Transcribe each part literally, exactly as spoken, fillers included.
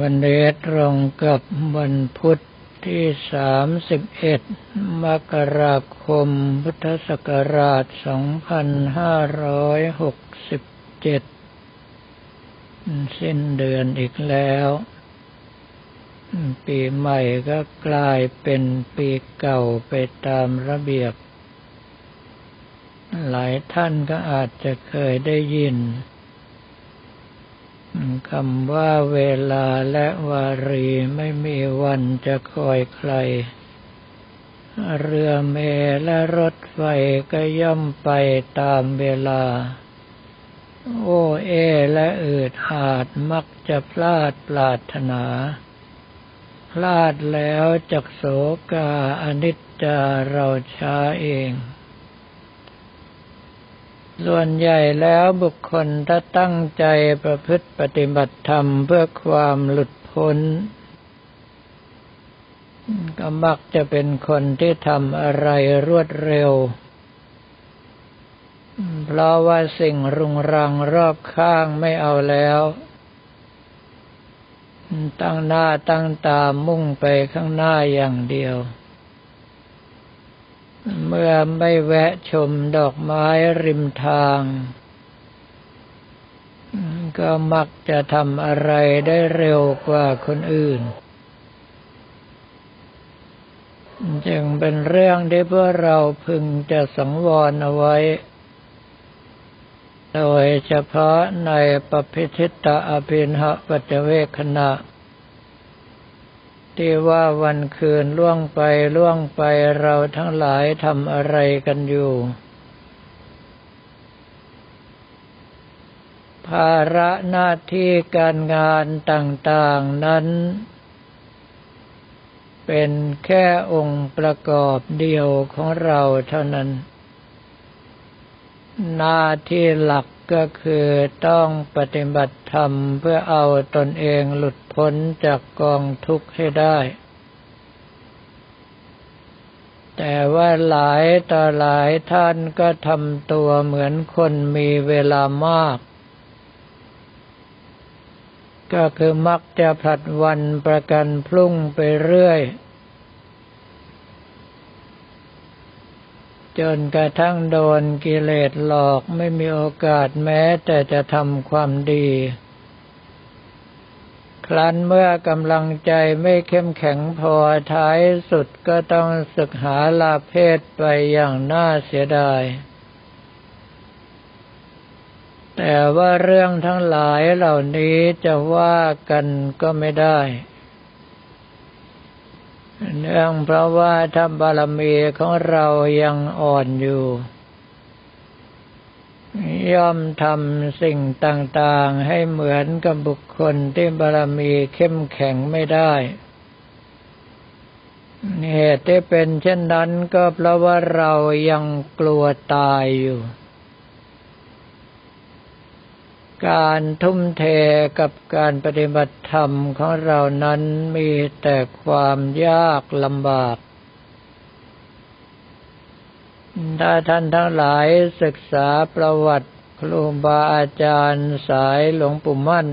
วันนี้ตรงกับวันพุธที่สามสิบเอ็ดมกราคมพุทธศักราชสองพันห้าร้อยหกสิบเจ็ดสิ้นเดือนอีกแล้วปีใหม่ก็กลายเป็นปีเก่าไปตามระเบียบหลายท่านก็อาจจะเคยได้ยินคำว่าเวลาและวารีไม่มีวันจะคอยใครเรือเมล์และรถไฟก็ย่อมไปตามเวลาโอ้เอและอืดอาดมักจะพลาดปรารถนาพลาดแล้วจักโศกาอนิจจาเราช้าเองส่วนใหญ่แล้วบุคคลถ้าตั้งใจประพฤติปฏิบัติธรรมเพื่อความหลุดพ้นก็มักจะเป็นคนที่ทำอะไรรวดเร็วเพราะว่าสิ่งรุงรังรอบข้างไม่เอาแล้วตั้งหน้าตั้งตามุ่งไปข้างหน้าอย่างเดียวเมื่อไม่แวะชมดอกไม้ริมทางก็มักจะทำอะไรได้เร็วกว่าคนอื่นจึงเป็นเรื่องที่พวกเราพึงจะสังวรเอาไว้โดยเฉพาะในปฏิทิตะอภินหะปัจเวกขณะที่ว่าวันคืนล่วงไปล่วงไปเราทั้งหลายทำอะไรกันอยู่ภาระหน้าที่การงานต่างๆนั้นเป็นแค่องค์ประกอบเดียวของเราเท่านั้นหน้าที่หลักก็คือต้องปฏิบัติธรรมเพื่อเอาตนเองหลุดพ้นจากกองทุกข์ให้ได้แต่ว่าหลายต่อหลายท่านก็ทำตัวเหมือนคนมีเวลามากก็คือมักจะผลัดวันประกันพรุ่งไปเรื่อยจนกระทั่งโดนกิเลสหลอกไม่มีโอกาสแม้แต่จะทำความดีครั้นเมื่อกำลังใจไม่เข้มแข็งพอท้ายสุดก็ต้องศึกหาลาเพศไปอย่างน่าเสียดายแต่ว่าเรื่องทั้งหลายเหล่านี้จะว่ากันก็ไม่ได้เนื่องเพราะว่าธรรมบารมีของเรายังอ่อนอยู่ย่อมทำสิ่งต่างๆให้เหมือนกับบุคคลที่บารมีเข้มแข็งไม่ได้เหตุที่เป็นเช่นนั้นก็เพราะว่าเรายังกลัวตายอยู่การทุ่มเทกับการปฏิบัติธรรมของเรานั้นมีแต่ความยากลำบากถ้าท่านทั้งหลายศึกษาประวัติครูบาอาจารย์สายหลวงปู่มั่น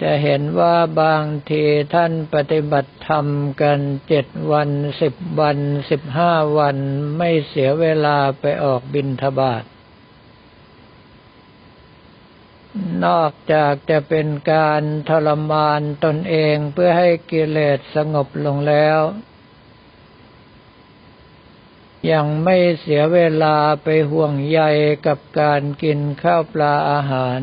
จะเห็นว่าบางทีท่านปฏิบัติธรรมกันเจ็ดวันสิบวันสิบห้าวันไม่เสียเวลาไปออกบิณฑบาตนอกจากจะเป็นการทรมานตนเองเพื่อให้กิเลสสงบลงแล้วยังไม่เสียเวลาไปห่วงใยกับการกินข้าวปลาอาหาร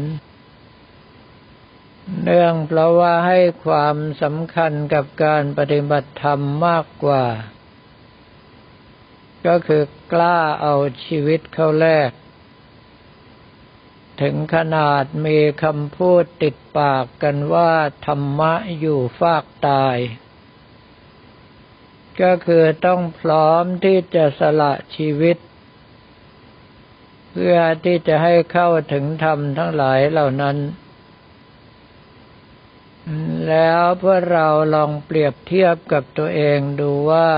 เนื่องเพราะว่าให้ความสำคัญกับการปฏิบัติธรรมมากกว่าก็คือกล้าเอาชีวิตเข้าแลกถึงขนาดมีคำพูดติดปากกันว่าธรรมะอยู่ฟากตายก็คือต้องพร้อมที่จะสละชีวิตเพื่อที่จะให้เข้าถึงธรรมทั้งหลายเหล่านั้นแล้วพวกเราลองเปรียบเทียบกับตัวเองดูว่า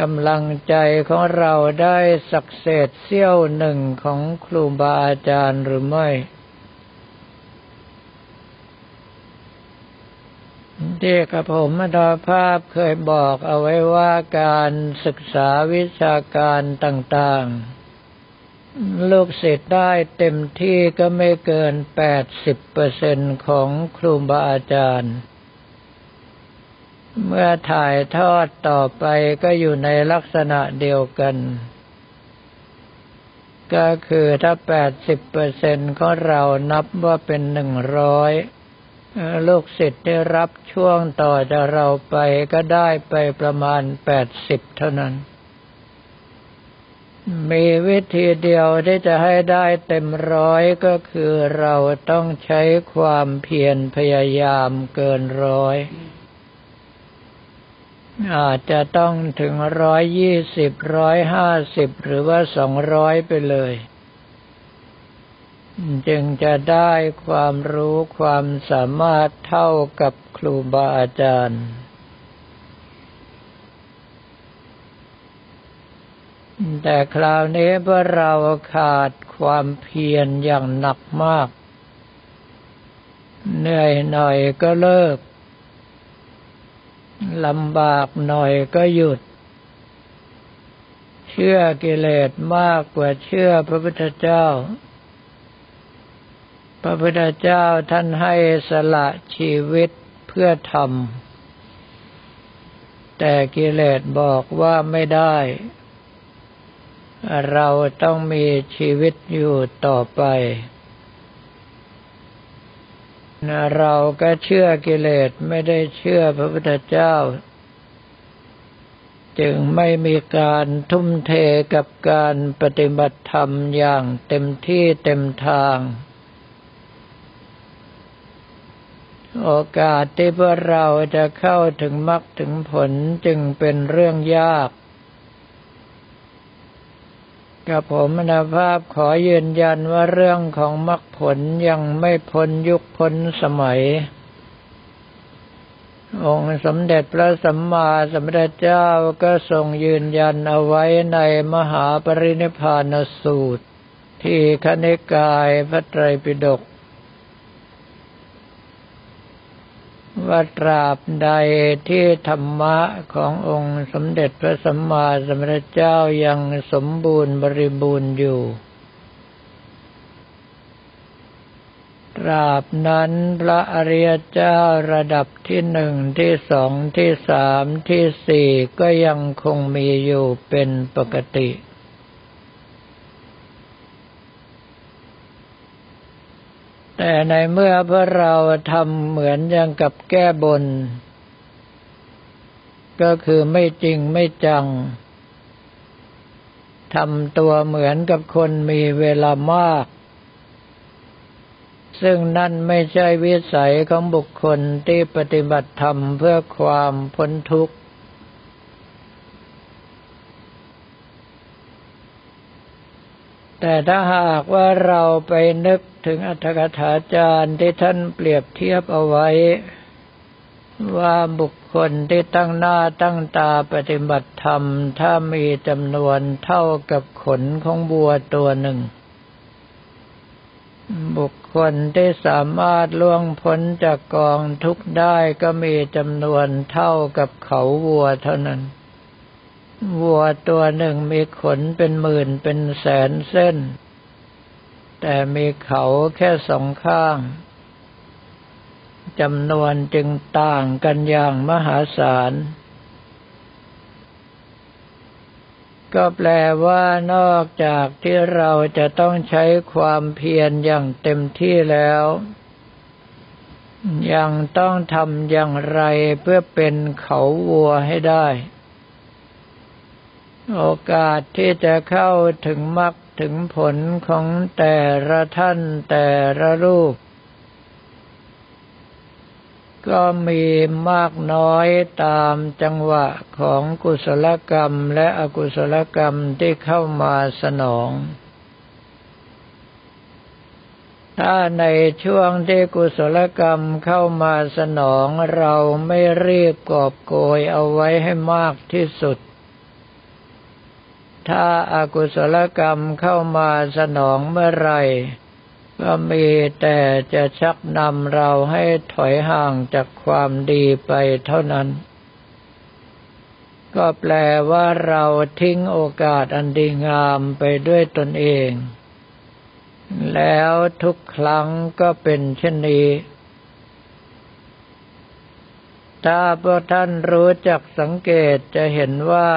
กำลังใจของเราได้สักเศษเสี้ยวหนึ่งของครูบาอาจารย์หรือไม่ ที่กระผมอัตภาพเคยบอกเอาไว้ว่าการศึกษาวิชาการต่างๆลูกศิษย์ได้เต็มที่ก็ไม่เกิน แปดสิบเปอร์เซ็นต์ ของครูบาอาจารย์เมื่อถ่ายทอดต่อไปก็อยู่ในลักษณะเดียวกันก็คือถ้า แปดสิบเปอร์เซ็นต์ ของเรานับว่าเป็นหนึ่งร้อยลูกศิษย์ได้รับช่วงต่อจากเราไปก็ได้ไปประมาณแปดสิบเท่านั้นมีวิธีเดียวที่จะให้ได้เต็มร้อยก็คือเราต้องใช้ความเพียรพยายามเกินร้อยอาจจะต้องถึงร้อยยี่สิบร้อยห้าสิบหรือว่าสองร้อยไปเลยจึงจะได้ความรู้ความสามารถเท่ากับครูบาอาจารย์แต่คราวนี้พวกเราขาดความเพียรอย่างหนักมากเหนื่อยหน่อยก็เลิกลำบากหน่อยก็หยุดเชื่อกิเลสมากกว่าเชื่อพระพุทธเจ้าพระพุทธเจ้าท่านให้สละชีวิตเพื่อธรรมแต่กิเลสบอกว่าไม่ได้เราต้องมีชีวิตอยู่ต่อไปเราก็เชื่อกิเลสไม่ได้เชื่อพระพุทธเจ้าจึงไม่มีการทุ่มเทกับการปฏิบัติธรรมอย่างเต็มที่เต็มทางโอกาสที่พวกเราจะเข้าถึงมรรคถึงผลจึงเป็นเรื่องยากกระผมอัตภาพขอยืนยันว่าเรื่องของมรรคผลยังไม่พ้นยุคพ้นสมัยองค์สมเด็จพระสัมมาสัมพุทธเจ้าก็ทรงยืนยันเอาไว้ในมหาปรินิพพานสูตรที่คณิกายพระไตรปิฎกว่าตราบใดที่ธรรมะขององค์สมเด็จพระสัมมาสัมพุทธเจ้ายังสมบูรณ์บริบูรณ์อยู่ตราบนั้นพระอริยเจ้าระดับที่หนึ่งที่สองที่สามที่สี่ก็ยังคงมีอยู่เป็นปกติแต่ในเมื่อพวกเราทำเหมือนอย่างกับแก้บนก็คือไม่จริงไม่จังทำตัวเหมือนกับคนมีเวลามากซึ่งนั่นไม่ใช่วิสัยของบุคคลที่ปฏิบัติธรรมเพื่อความพ้นทุกข์แต่ถ้าหากว่าเราไปนึกถึงอรรถกถาจารย์ที่ท่านเปรียบเทียบเอาไว้ว่าบุคคลที่ตั้งหน้าตั้งตาปฏิบัติธรรมถ้ามีจำนวนเท่ากับขนของบัวตัวหนึ่งบุคคลที่สามารถล่วงพ้นจากกองทุกข์ได้ก็มีจำนวนเท่ากับเขาวัวเท่านั้นวัวตัวหนึ่งมีขนเป็นหมื่นเป็นแสนเส้นแต่มีเขาแค่สองข้างจำนวนจึงต่างกันอย่างมหาศาลก็แปลว่านอกจากที่เราจะต้องใช้ความเพียรอย่างเต็มที่แล้วยังต้องทำอย่างไรเพื่อเป็นเขาวัวให้ได้โอกาสที่จะเข้าถึงมรรคถึงผลของแต่ละท่านแต่ละรูปก็มีมากน้อยตามจังหวะของกุศลกรรมและอกุศลกรรมที่เข้ามาสนองถ้าในช่วงที่กุศลกรรมเข้ามาสนองเราไม่รีบกอบโกยเอาไว้ให้มากที่สุดถ้าอากุศลกรรมเข้ามาสนองเมื่อไร ก็มีแต่จะชักนำเราให้ถอยห่างจากความดีไปเท่านั้นก็แปลว่าเราทิ้งโอกาสอันดีงามไปด้วยตนเองแล้วทุกครั้งก็เป็นเช่นนี้ถ้าพวกท่านรู้จักสังเกตจะเห็นว่า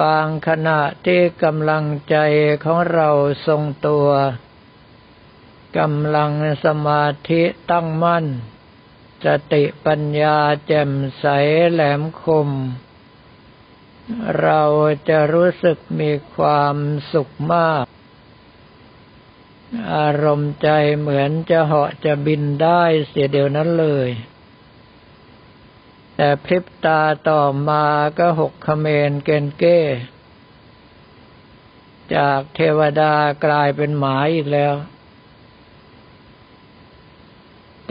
บางขณะที่กำลังใจของเราทรงตัวกำลังสมาธิตั้งมั่นสติปัญญาแจ่มใสแหลมคมเราจะรู้สึกมีความสุขมากอารมณ์ใจเหมือนจะเหาะจะบินได้เสียเดียวนั้นเลยแต่พริบตาต่อมาก็หกเขมรเกณฑ์เก้จากเทวดากลายเป็นหมาอีกแล้ว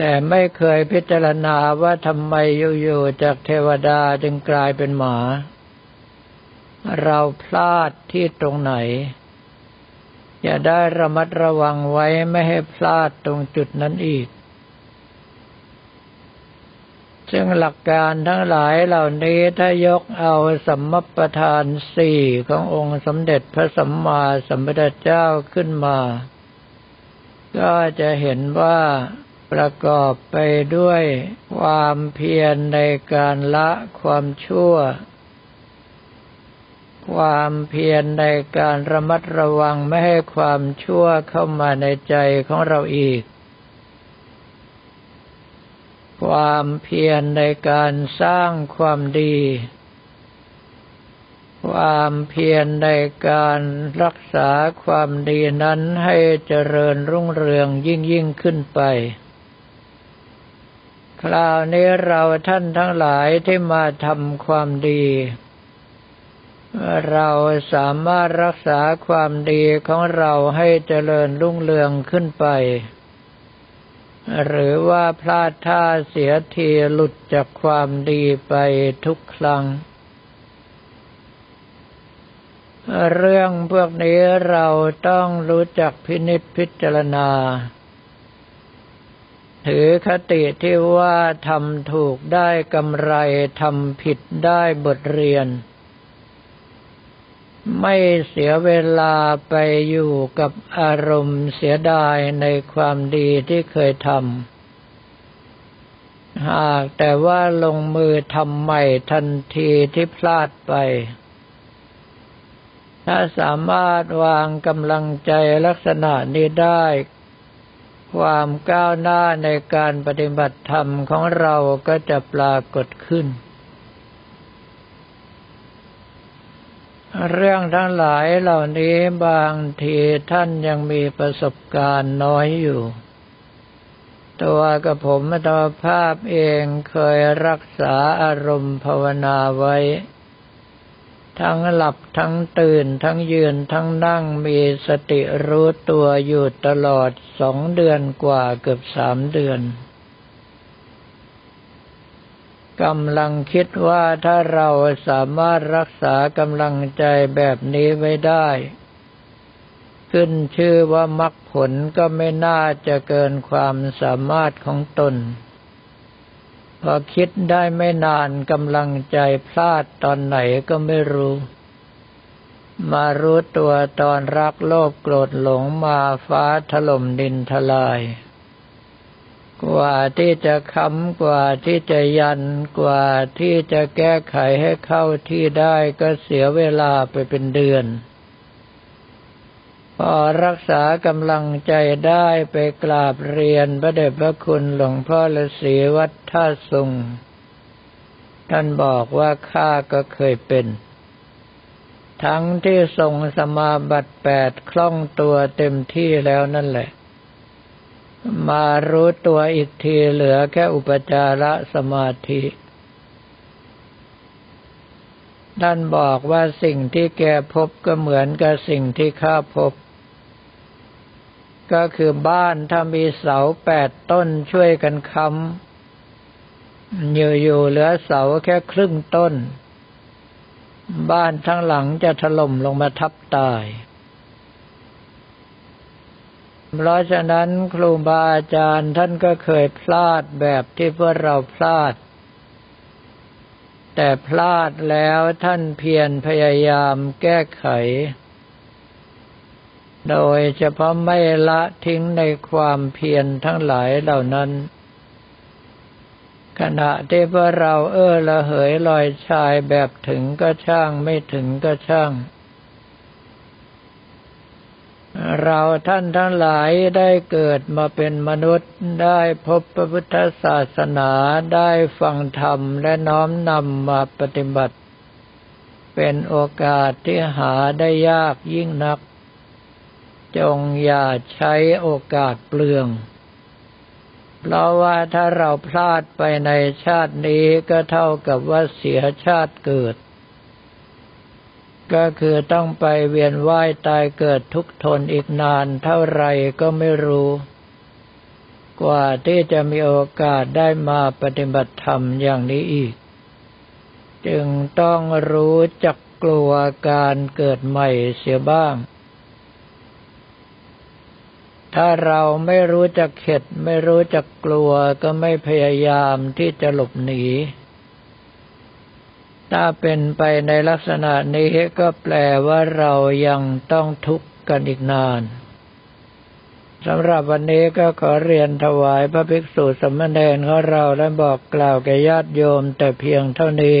แต่ไม่เคยพิจารณาว่าทำไมอยู่ๆจากเทวดาจึงกลายเป็นหมาเราพลาดที่ตรงไหนอย่าได้ระมัดระวังไว้ไม่ให้พลาดตรงจุดนั้นอีกซึ่งหลักการทั้งหลายเหล่านี้ถ้ายกเอาสัมมัปปทานสี่ขององค์สมเด็จพระสัมมาสัมพุทธเจ้าขึ้นมาก็จะเห็นว่าประกอบไปด้วยความเพียรในการละความชั่วความเพียรในการระมัดระวังไม่ให้ความชั่วเข้ามาในใจของเราอีกความเพียรในการสร้างความดีความเพียรในการรักษาความดีนั้นให้เจริญรุ่งเรืองยิ่งยิ่งขึ้นไปคราวนี้เราท่านทั้งหลายที่มาทำความดีเราสามารถรักษาความดีของเราให้เจริญรุ่งเรืองขึ้นไปหรือว่าพลาดท่าเสียทีหลุดจากความดีไปทุกครั้งเรื่องพวกนี้เราต้องรู้จักพินิจพิจารณาถือคติที่ว่าทำถูกได้กำไรทำผิดได้บทเรียนไม่เสียเวลาไปอยู่กับอารมณ์เสียดายในความดีที่เคยทำหากแต่ว่าลงมือทำใหม่ทันทีที่พลาดไปถ้าสามารถวางกำลังใจลักษณะนี้ได้ความก้าวหน้าในการปฏิบัติธรรมของเราก็จะปรากฏขึ้นเรื่องทั้งหลายเหล่านี้บางทีท่านยังมีประสบการณ์น้อยอยู่ตัวกับผมอัตมาภาพเองเคยรักษาอารมณ์ภาวนาไว้ทั้งหลับทั้งตื่นทั้งยืนทั้งนั่งมีสติรู้ตัวอยู่ตลอดสองเดือนกว่าเกือบสามเดือนกำลังคิดว่าถ้าเราสามารถรักษากำลังใจแบบนี้ไว้ได้ขึ้นชื่อว่ามรรคผลก็ไม่น่าจะเกินความสามารถของตนพอคิดได้ไม่นานกำลังใจพลาดตอนไหนก็ไม่รู้มารู้ตัวตอนรักโลภโกรธหลงมาฟ้าถล่มดินทลายกว่าที่จะค้ำกว่าที่จะยันกว่าที่จะแก้ไขให้เข้าที่ได้ก็เสียเวลาไปเป็นเดือนพอรักษากำลังใจได้ไปกราบเรียนพระเดชพระคุณหลวงพ่อฤาษีวัดท่าซุงท่านบอกว่าข้าก็เคยเป็นทั้งที่ทรงสมาบัติแปดคล่องตัวเต็มที่แล้วนั่นแหละมารู้ตัวอีกทีเหลือแค่อุปจารสมาธิท่านบอกว่าสิ่งที่แกพบก็เหมือนกับสิ่งที่ข้าพบก็คือบ้านถ้ามีเสาแปดต้นช่วยกันค้ำอยู่ๆเหลือเสาแค่ครึ่งต้นบ้านทั้งหลังจะถล่มลงมาทับตาย เพราะฉะนั้นครูบาอาจารย์ท่านก็เคยพลาดแบบที่พวกเราพลาดแต่พลาดแล้วท่านเพียรพยายามแก้ไขโดยเฉพาะไม่ละทิ้งในความเพียรทั้งหลายเหล่านั้นขณะที่พวกเราเอ้อละเหยลอยชายแบบถึงก็ช่างไม่ถึงก็ช่างเราท่านทั้งหลายได้เกิดมาเป็นมนุษย์ได้พบพระพุทธศาสนาได้ฟังธรรมและน้อมนำมาปฏิบัติเป็นโอกาสที่หาได้ยากยิ่งนักจงอย่าใช้โอกาสเปลืองเพราะว่าถ้าเราพลาดไปในชาตินี้ก็เท่ากับว่าเสียชาติเกิดก็คือต้องไปเวียนว่ายตายเกิดทุกข์ทนอีกนานเท่าไรก็ไม่รู้กว่าที่จะมีโอกาสได้มาปฏิบัติธรรมอย่างนี้อีกจึงต้องรู้จักกลัวการเกิดใหม่เสียบ้างถ้าเราไม่รู้จักเข็ดไม่รู้จักกลัวก็ไม่พยายามที่จะหลบหนีถ้าเป็นไปในลักษณะนี้ก็แปลว่าเรายังต้องทุกข์กันอีกนานสำหรับวันนี้ก็ขอเรียนถวายพระภิกษุสามเณรของเราและบอกกล่าวแก่ญาติโยมแต่เพียงเท่านี้